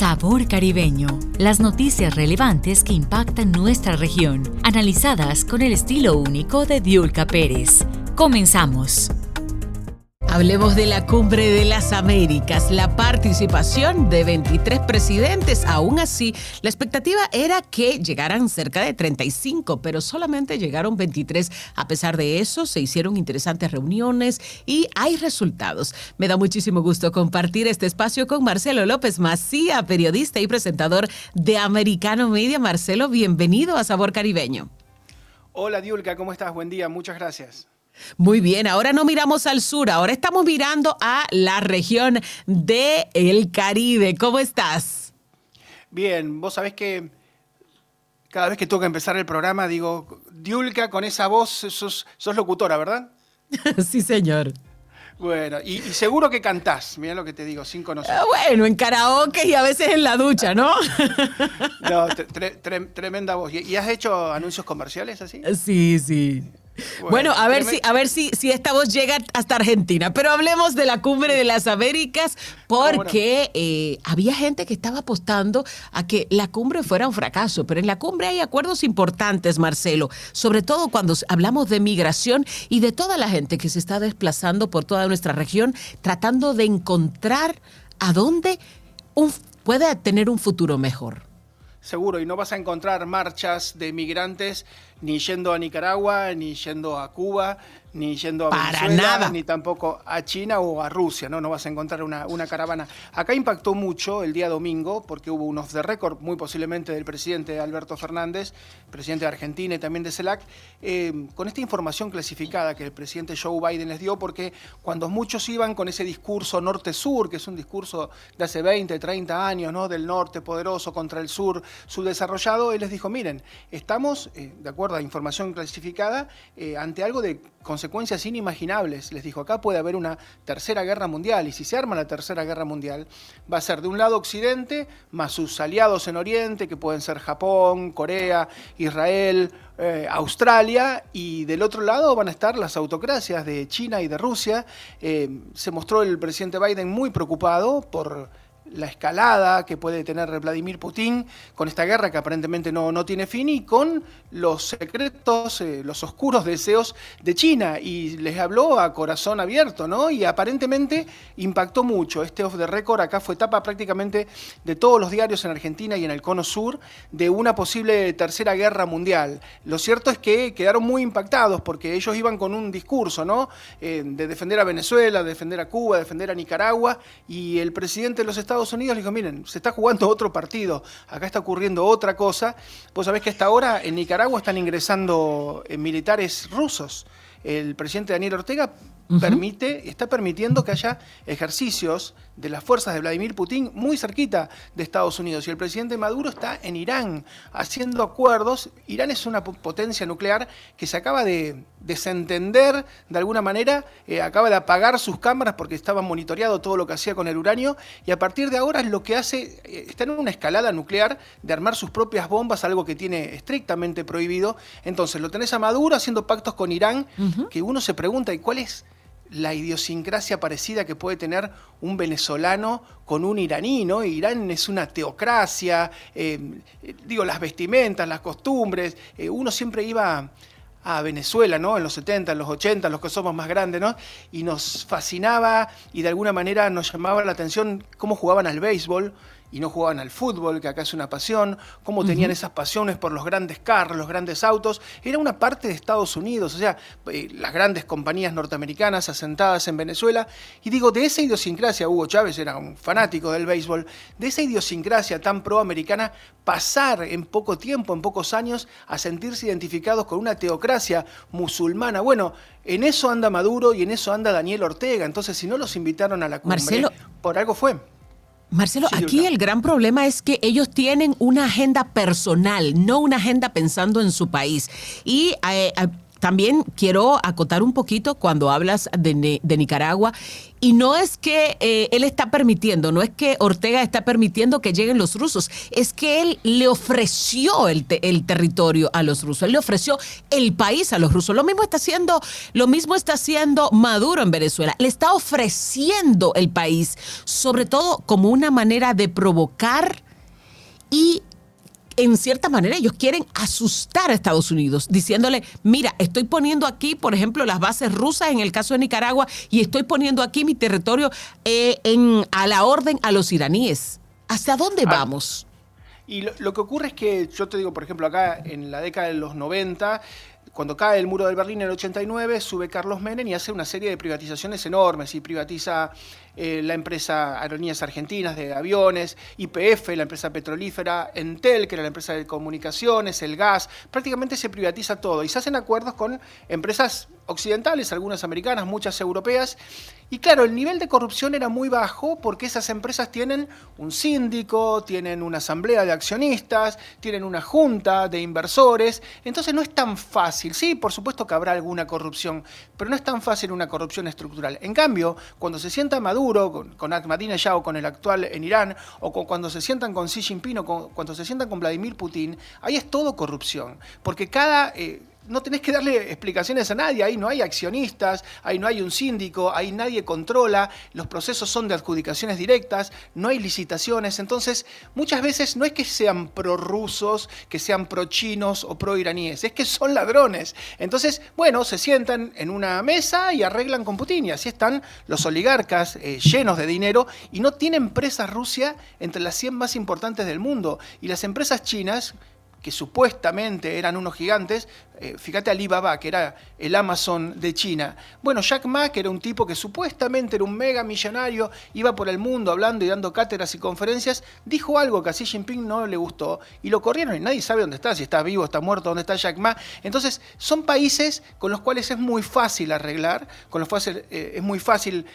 Sabor Caribeño. Las noticias relevantes que impactan nuestra región, analizadas con el estilo único de Diulka Pérez. Comenzamos. Hablemos de la Cumbre de las Américas, la participación de 23 presidentes. Aún así, la expectativa era que llegaran cerca de 35, pero solamente llegaron 23. A pesar de eso, se hicieron interesantes reuniones y hay resultados. Me da muchísimo gusto compartir este espacio con Marcelo López Macía, periodista y presentador de Americano Media. Marcelo, bienvenido a Sabor Caribeño. Hola, Diulka, ¿cómo estás? Buen día, muchas gracias. Muy bien, ahora no miramos al sur, ahora estamos mirando a la región del Caribe. ¿Cómo estás? Bien, vos sabés que cada vez que toca empezar el programa digo, Diulka, con esa voz sos locutora, ¿verdad? Sí, señor. Bueno, y seguro que cantás, mirá lo que te digo, sin conocer. Bueno, en karaoke y a veces en la ducha, ¿no? No, tremenda voz. ¿Y has hecho anuncios comerciales así? Sí. Bueno, a ver si esta voz llega hasta Argentina. Pero hablemos de la Cumbre de las Américas, porque había gente que estaba apostando a que la cumbre fuera un fracaso. Pero en la cumbre hay acuerdos importantes, Marcelo, sobre todo cuando hablamos de migración y de toda la gente que se está desplazando por toda nuestra región, tratando de encontrar a dónde pueda tener un futuro mejor. Seguro, y no vas a encontrar marchas de migrantes ni yendo a Nicaragua, ni yendo a Cuba, ni yendo a Venezuela, nada. Ni tampoco a China o a Rusia, ¿no? No vas a encontrar una caravana. Acá impactó mucho el día domingo, porque hubo un off the record, muy posiblemente del presidente Alberto Fernández, presidente de Argentina y también de CELAC, con esta información clasificada que el presidente Joe Biden les dio, porque cuando muchos iban con ese discurso norte-sur, que es un discurso de hace 20, 30 años, ¿no? Del norte poderoso contra el sur subdesarrollado, él les dijo, miren, estamos, de acuerdo a información clasificada, ante algo de consecuencias inimaginables. Les dijo, acá puede haber una tercera guerra mundial, y si se arma la tercera guerra mundial, va a ser de un lado Occidente, más sus aliados en Oriente, que pueden ser Japón, Corea, Israel, Australia, y del otro lado van a estar las autocracias de China y de Rusia. Se mostró el presidente Biden muy preocupado por la escalada que puede tener Vladimir Putin con esta guerra que aparentemente no tiene fin, y con los secretos, los oscuros deseos de China. Y les habló a corazón abierto, ¿no? Y aparentemente impactó mucho. Este off the record acá fue tapa prácticamente de todos los diarios en Argentina y en el Cono Sur de una posible tercera guerra mundial. Lo cierto es que quedaron muy impactados porque ellos iban con un discurso, ¿no? De defender a Venezuela, defender a Cuba, defender a Nicaragua, y el presidente de los Estados Unidos le dijo, miren, se está jugando otro partido, acá está ocurriendo otra cosa. Vos sabés que hasta ahora en Nicaragua están ingresando militares rusos. El presidente Daniel Ortega está permitiendo que haya ejercicios de las fuerzas de Vladimir Putin muy cerquita de Estados Unidos. Y el presidente Maduro está en Irán haciendo acuerdos. Irán es una potencia nuclear que se acaba de desentender de alguna manera, acaba de apagar sus cámaras porque estaba monitoreado todo lo que hacía con el uranio, y a partir de ahora lo que hace, está en una escalada nuclear de armar sus propias bombas, algo que tiene estrictamente prohibido. Entonces lo tenés a Maduro haciendo pactos con Irán, que uno se pregunta, ¿y cuál es la idiosincrasia parecida que puede tener un venezolano con un iraní, ¿no? Irán es una teocracia, las vestimentas, las costumbres. Uno siempre iba a Venezuela, ¿no? En los 70, en los 80, los que somos más grandes, ¿no? Y nos fascinaba y de alguna manera nos llamaba la atención cómo jugaban al béisbol y no jugaban al fútbol, que acá es una pasión, cómo tenían esas pasiones por los grandes carros, los grandes autos. Era una parte de Estados Unidos, o sea, las grandes compañías norteamericanas asentadas en Venezuela. Y digo, de esa idiosincrasia, Hugo Chávez era un fanático del béisbol, de esa idiosincrasia tan proamericana, pasar en poco tiempo, en pocos años, a sentirse identificados con una teocracia musulmana. Bueno, en eso anda Maduro y en eso anda Daniel Ortega. Entonces, si no los invitaron a la cumbre, Marcelo, por algo fue. Marcelo, aquí el gran problema es que ellos tienen una agenda personal, no una agenda pensando en su país. Y También quiero acotar un poquito cuando hablas de Nicaragua, y no es que él está permitiendo, no es que Ortega está permitiendo que lleguen los rusos, es que él le ofreció el territorio a los rusos, él le ofreció el país a los rusos. Lo mismo está haciendo Maduro en Venezuela, le está ofreciendo el país, sobre todo como una manera de provocar y en cierta manera ellos quieren asustar a Estados Unidos, diciéndole, mira, estoy poniendo aquí, por ejemplo, las bases rusas en el caso de Nicaragua, y estoy poniendo aquí mi territorio a la orden a los iraníes. ¿Hacia dónde vamos? Y lo que ocurre es que, yo te digo, por ejemplo, acá en la década de los 90, cuando cae el muro de Berlín en el 89, sube Carlos Menem y hace una serie de privatizaciones enormes, y privatiza la empresa Aerolíneas Argentinas de aviones, YPF, la empresa petrolífera, Entel, que era la empresa de comunicaciones, el gas, prácticamente se privatiza todo, y se hacen acuerdos con empresas occidentales, algunas americanas, muchas europeas, y claro, el nivel de corrupción era muy bajo porque esas empresas tienen un síndico, tienen una asamblea de accionistas, tienen una junta de inversores, entonces no es tan fácil. Sí, por supuesto que habrá alguna corrupción, pero no es tan fácil una corrupción estructural. En cambio, cuando se sienta Maduro con Ahmadinejad o con el actual en Irán, o cuando se sientan con Xi Jinping o cuando se sientan con Vladimir Putin, ahí es todo corrupción, porque cada... no tenés que darle explicaciones a nadie, ahí no hay accionistas, ahí no hay un síndico, ahí nadie controla, los procesos son de adjudicaciones directas, no hay licitaciones, entonces muchas veces no es que sean prorrusos, que sean prochinos o proiraníes, es que son ladrones. Entonces, bueno, se sientan en una mesa y arreglan con Putin, y así están los oligarcas llenos de dinero, y no tiene empresas Rusia entre las 100 más importantes del mundo, y las empresas chinas, que supuestamente eran unos gigantes, fíjate Alibaba, que era el Amazon de China. Bueno, Jack Ma, que era un tipo que supuestamente era un mega millonario, iba por el mundo hablando y dando cátedras y conferencias, dijo algo que a Xi Jinping no le gustó y lo corrieron, y nadie sabe dónde está, si está vivo, está muerto, dónde está Jack Ma. Entonces, son países con los cuales es muy fácil arreglar, con los cuales es muy fácil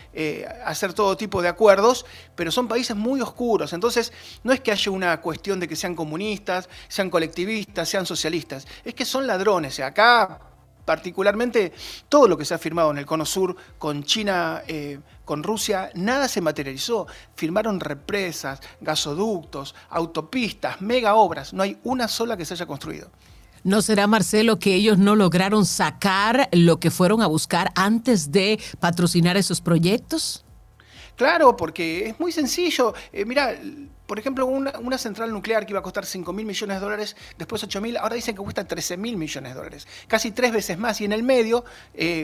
hacer todo tipo de acuerdos, pero son países muy oscuros. Entonces, no es que haya una cuestión de que sean comunistas, sean colectivistas, sean socialistas, es que son ladrones. Acá, particularmente, todo lo que se ha firmado en el Cono Sur con China, con Rusia, nada se materializó. Firmaron represas, gasoductos, autopistas, mega obras, no hay una sola que se haya construido. ¿No será, Marcelo, que ellos no lograron sacar lo que fueron a buscar antes de patrocinar esos proyectos? Claro, porque es muy sencillo. Mirá, por ejemplo, una central nuclear que iba a costar $5.000 millones, después $8.000, ahora dicen que cuesta $13.000 millones, casi 3 veces más, y en el medio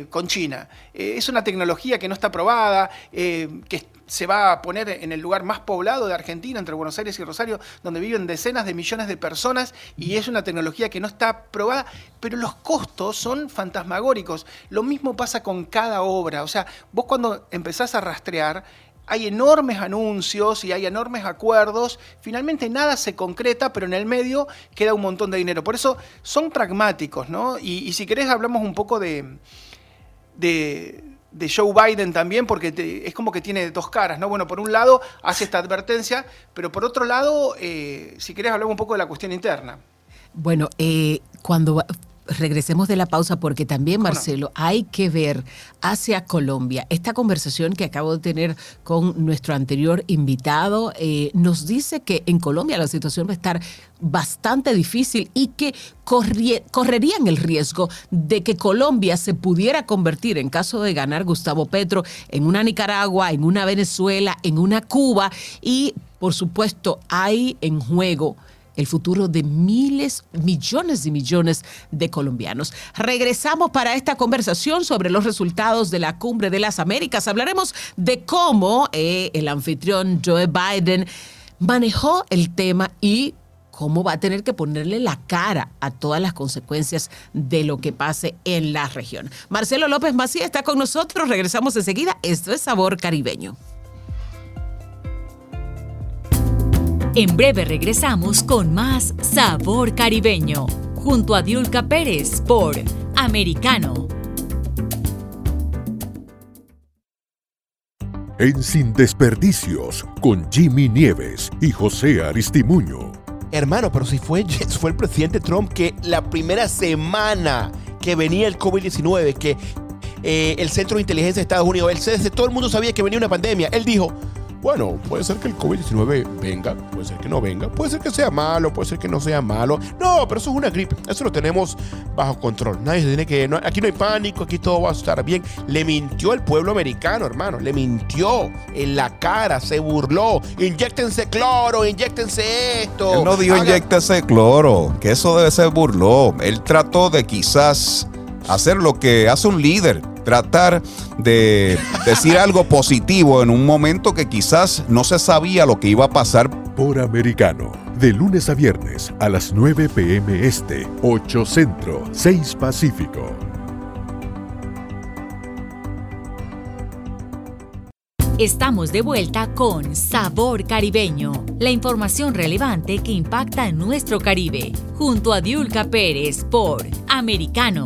con China. Es una tecnología que no está probada, que se va a poner en el lugar más poblado de Argentina, entre Buenos Aires y Rosario, donde viven decenas de millones de personas, y es una tecnología que no está probada, pero los costos son fantasmagóricos. Lo mismo pasa con cada obra, o sea, vos cuando empezás a rastrear, hay enormes anuncios y hay enormes acuerdos. Finalmente nada se concreta, pero en el medio queda un montón de dinero. Por eso son pragmáticos, ¿no? Y si querés hablamos un poco de Joe Biden también, porque es como que tiene dos caras, ¿no? Bueno, por un lado hace esta advertencia, pero por otro lado, si querés hablamos un poco de la cuestión interna. Bueno, cuando regresemos de la pausa, porque también, Marcelo, hay que ver hacia Colombia. Esta conversación que acabo de tener con nuestro anterior invitado nos dice que en Colombia la situación va a estar bastante difícil y que correrían el riesgo de que Colombia se pudiera convertir, en caso de ganar Gustavo Petro, en una Nicaragua, en una Venezuela, en una Cuba, y por supuesto hay en juego el futuro de miles, millones y millones de colombianos. Regresamos para esta conversación sobre los resultados de la Cumbre de las Américas. Hablaremos de cómo el anfitrión Joe Biden manejó el tema y cómo va a tener que ponerle la cara a todas las consecuencias de lo que pase en la región. Marcelo López Macía está con nosotros. Regresamos enseguida. Esto es Sabor Caribeño. En breve regresamos con más Sabor Caribeño, junto a Diulka Pérez por Americano. En Sin Desperdicios, con Jimmy Nieves y José Aristimuño. Hermano, pero si fue el presidente Trump que la primera semana que venía el COVID-19, que el Centro de Inteligencia de Estados Unidos, el CDC, todo el mundo sabía que venía una pandemia. Él dijo, bueno, puede ser que el COVID-19 venga, puede ser que no venga, puede ser que sea malo, puede ser que no sea malo. No, pero eso es una gripe, eso lo tenemos bajo control. Nadie se tiene que... No, aquí no hay pánico, aquí todo va a estar bien. Le mintió el pueblo americano, hermano, le mintió en la cara, se burló. Inyéctense cloro, inyéctense esto. Él no dijo inyéctense cloro, que eso debe ser burló. Él trató de quizás hacer lo que hace un líder, tratar de decir algo positivo en un momento que quizás no se sabía lo que iba a pasar. Por Americano, de lunes a viernes a las 9 p.m. Este, 8 Centro, 6 Pacífico. Estamos de vuelta con Sabor Caribeño, la información relevante que impacta en nuestro Caribe, junto a Diulka Pérez por Americano.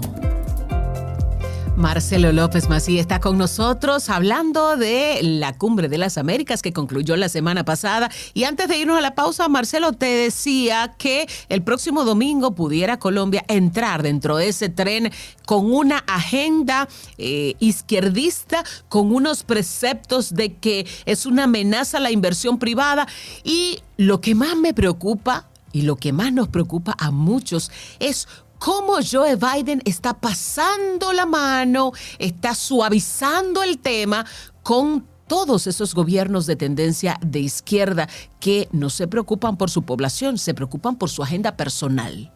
Marcelo López Macía está con nosotros hablando de la Cumbre de las Américas que concluyó la semana pasada. Y antes de irnos a la pausa, Marcelo, te decía que el próximo domingo pudiera Colombia entrar dentro de ese tren con una agenda izquierdista, con unos preceptos de que es una amenaza a la inversión privada. Y lo que más me preocupa y lo que más nos preocupa a muchos es cómo Joe Biden está pasando la mano, está suavizando el tema con todos esos gobiernos de tendencia de izquierda que no se preocupan por su población, se preocupan por su agenda personal.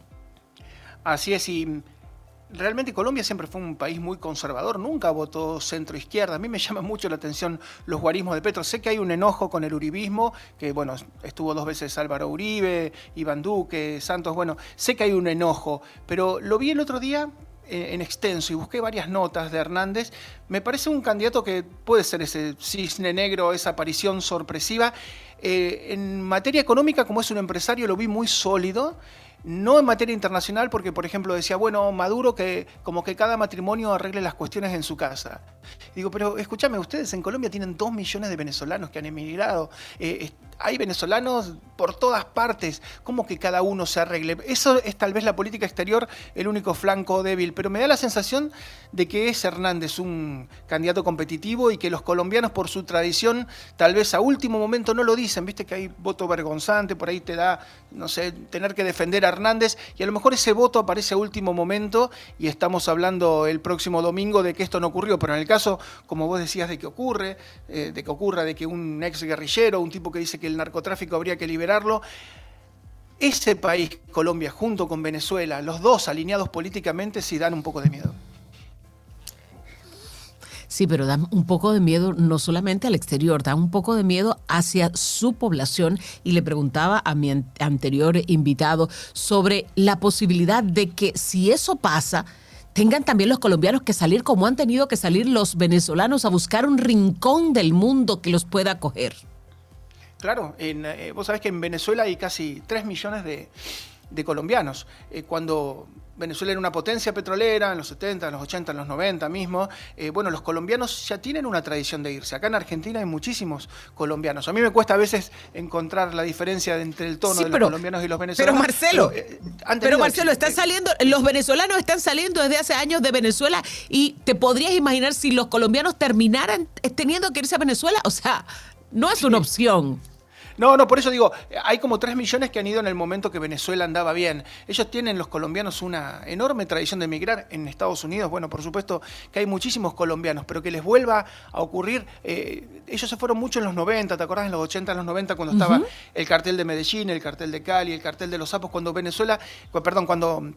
Así es, y realmente Colombia siempre fue un país muy conservador, nunca votó centro-izquierda. A mí me llama mucho la atención los guarismos de Petro. Sé que hay un enojo con el uribismo, que bueno, estuvo dos veces Álvaro Uribe, Iván Duque, Santos, bueno, sé que hay un enojo, pero lo vi el otro día en extenso y busqué varias notas de Hernández. Me parece un candidato que puede ser ese cisne negro, esa aparición sorpresiva. En materia económica, como es un empresario, lo vi muy sólido. No en materia internacional, porque por ejemplo decía, bueno, Maduro que como que cada matrimonio arregle las cuestiones en su casa. Y digo, pero escúchame, ustedes en Colombia tienen 2 millones de venezolanos que han emigrado. Hay venezolanos por todas partes. ¿Cómo que cada uno se arregle? Eso es tal vez la política exterior, el único flanco débil. Pero me da la sensación de que es Hernández un candidato competitivo y que los colombianos por su tradición tal vez a último momento no lo dicen. Viste que hay voto vergonzante, por ahí te da, no sé, tener que defender a Hernández y a lo mejor ese voto aparece a último momento y estamos hablando el próximo domingo de que esto no ocurrió. Pero en el caso, como vos decías, de que ocurre, de que ocurra, de que un ex guerrillero, un tipo que dice que el narcotráfico habría que liberarlo. Ese país, Colombia, junto con Venezuela, los dos alineados políticamente, sí dan un poco de miedo. Sí, pero dan un poco de miedo no solamente al exterior, dan un poco de miedo hacia su población. Y le preguntaba a mi anterior invitado sobre la posibilidad de que si eso pasa, tengan también los colombianos que salir como han tenido que salir los venezolanos a buscar un rincón del mundo que los pueda acoger. Claro, vos sabés que en Venezuela hay casi 3 millones de colombianos. Cuando Venezuela era una potencia petrolera en los 70, en los 80, en los 90 mismo, bueno, los colombianos ya tienen una tradición de irse. Acá en Argentina hay muchísimos colombianos. A mí me cuesta a veces encontrar la diferencia entre el tono de los colombianos y los venezolanos. Pero Marcelo, están saliendo, los venezolanos están saliendo desde hace años de Venezuela y te podrías imaginar si los colombianos terminaran teniendo que irse a Venezuela, o sea, no es una opción. No, por eso digo, hay como 3 millones que han ido en el momento que Venezuela andaba bien. Ellos tienen, los colombianos, una enorme tradición de emigrar. En Estados Unidos, bueno, por supuesto que hay muchísimos colombianos, pero que les vuelva a ocurrir. Ellos se fueron mucho en los 90, ¿te acordás? En los 80, en los 90, cuando estaba el cartel de Medellín, el cartel de Cali, el cartel de Los Sapos, cuando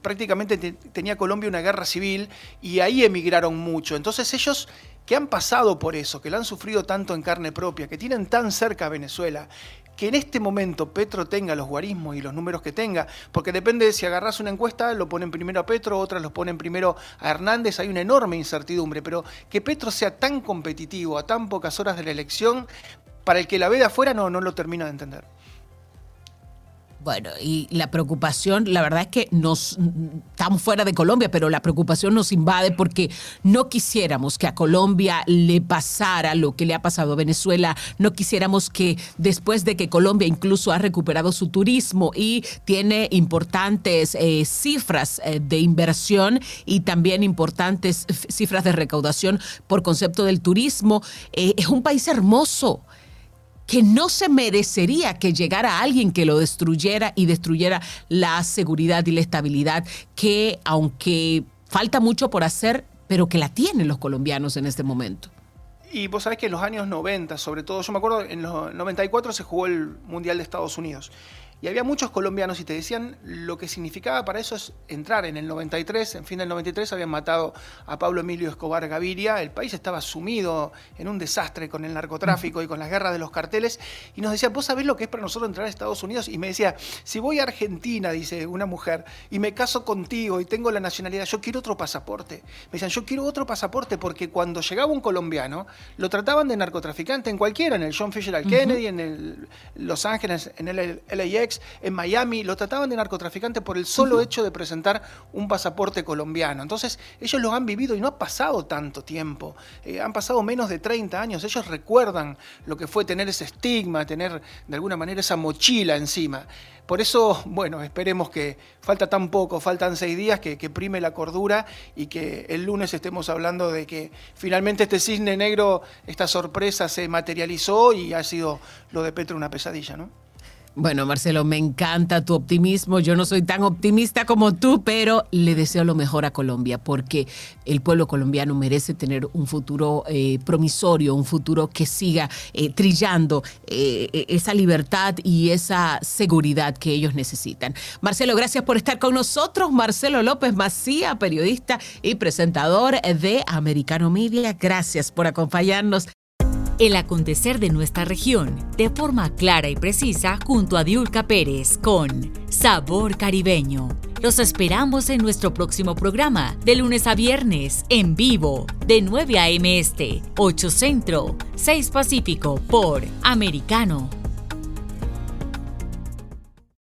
prácticamente tenía Colombia una guerra civil y ahí emigraron mucho. Entonces ellos, que han pasado por eso, que lo han sufrido tanto en carne propia, que tienen tan cerca a Venezuela, que en este momento Petro tenga los guarismos y los números que tenga, porque depende de si agarrás una encuesta, lo ponen primero a Petro, otras los ponen primero a Hernández, hay una enorme incertidumbre, pero que Petro sea tan competitivo a tan pocas horas de la elección, para el que la ve de afuera no lo termina de entender. Bueno, y la preocupación, la verdad es que estamos fuera de Colombia, pero la preocupación nos invade porque no quisiéramos que a Colombia le pasara lo que le ha pasado a Venezuela, no quisiéramos que después de que Colombia incluso ha recuperado su turismo y tiene importantes cifras de inversión y también importantes cifras de recaudación por concepto del turismo, es un país hermoso, que no se merecería que llegara alguien que lo destruyera y destruyera la seguridad y la estabilidad que, aunque falta mucho por hacer, pero que la tienen los colombianos en este momento. Y vos sabés que en los años 90, sobre todo, yo me acuerdo, en los 94 se jugó el Mundial de Estados Unidos. Y había muchos colombianos y te decían lo que significaba para eso es entrar. En el 93, en fin del 93, habían matado a Pablo Emilio Escobar Gaviria. El país estaba sumido en un desastre con el narcotráfico y con las guerras de los carteles. Y nos decían, ¿vos sabés lo que es para nosotros entrar a Estados Unidos? Y me decía, si voy a Argentina, dice una mujer, y me caso contigo y tengo la nacionalidad, yo quiero otro pasaporte. Me decían, yo quiero otro pasaporte porque cuando llegaba un colombiano, lo trataban de narcotraficante en cualquiera, en el John F. Kennedy, en el Los Ángeles, en el LAX, en Miami, lo trataban de narcotraficante por el solo hecho de presentar un pasaporte colombiano. Entonces, ellos lo han vivido y no ha pasado tanto tiempo. Han pasado menos de 30 años. Ellos recuerdan lo que fue tener ese estigma, tener de alguna manera esa mochila encima. Por eso, bueno, esperemos que falta tan poco, faltan 6 días, que prime la cordura y que el lunes estemos hablando de que finalmente este cisne negro, esta sorpresa se materializó y ha sido lo de Petro una pesadilla, ¿no? Bueno, Marcelo, me encanta tu optimismo. Yo no soy tan optimista como tú, pero le deseo lo mejor a Colombia porque el pueblo colombiano merece tener un futuro promisorio, un futuro que siga trillando esa libertad y esa seguridad que ellos necesitan. Marcelo, gracias por estar con nosotros. Marcelo López Macía, periodista y presentador de Americano Media. Gracias por acompañarnos. El acontecer de nuestra región, de forma clara y precisa, junto a Diulka Pérez con Sabor Caribeño. Los esperamos en nuestro próximo programa, de lunes a viernes, en vivo, de 9 a.m. Este, 8 Centro, 6 Pacífico, por Americano.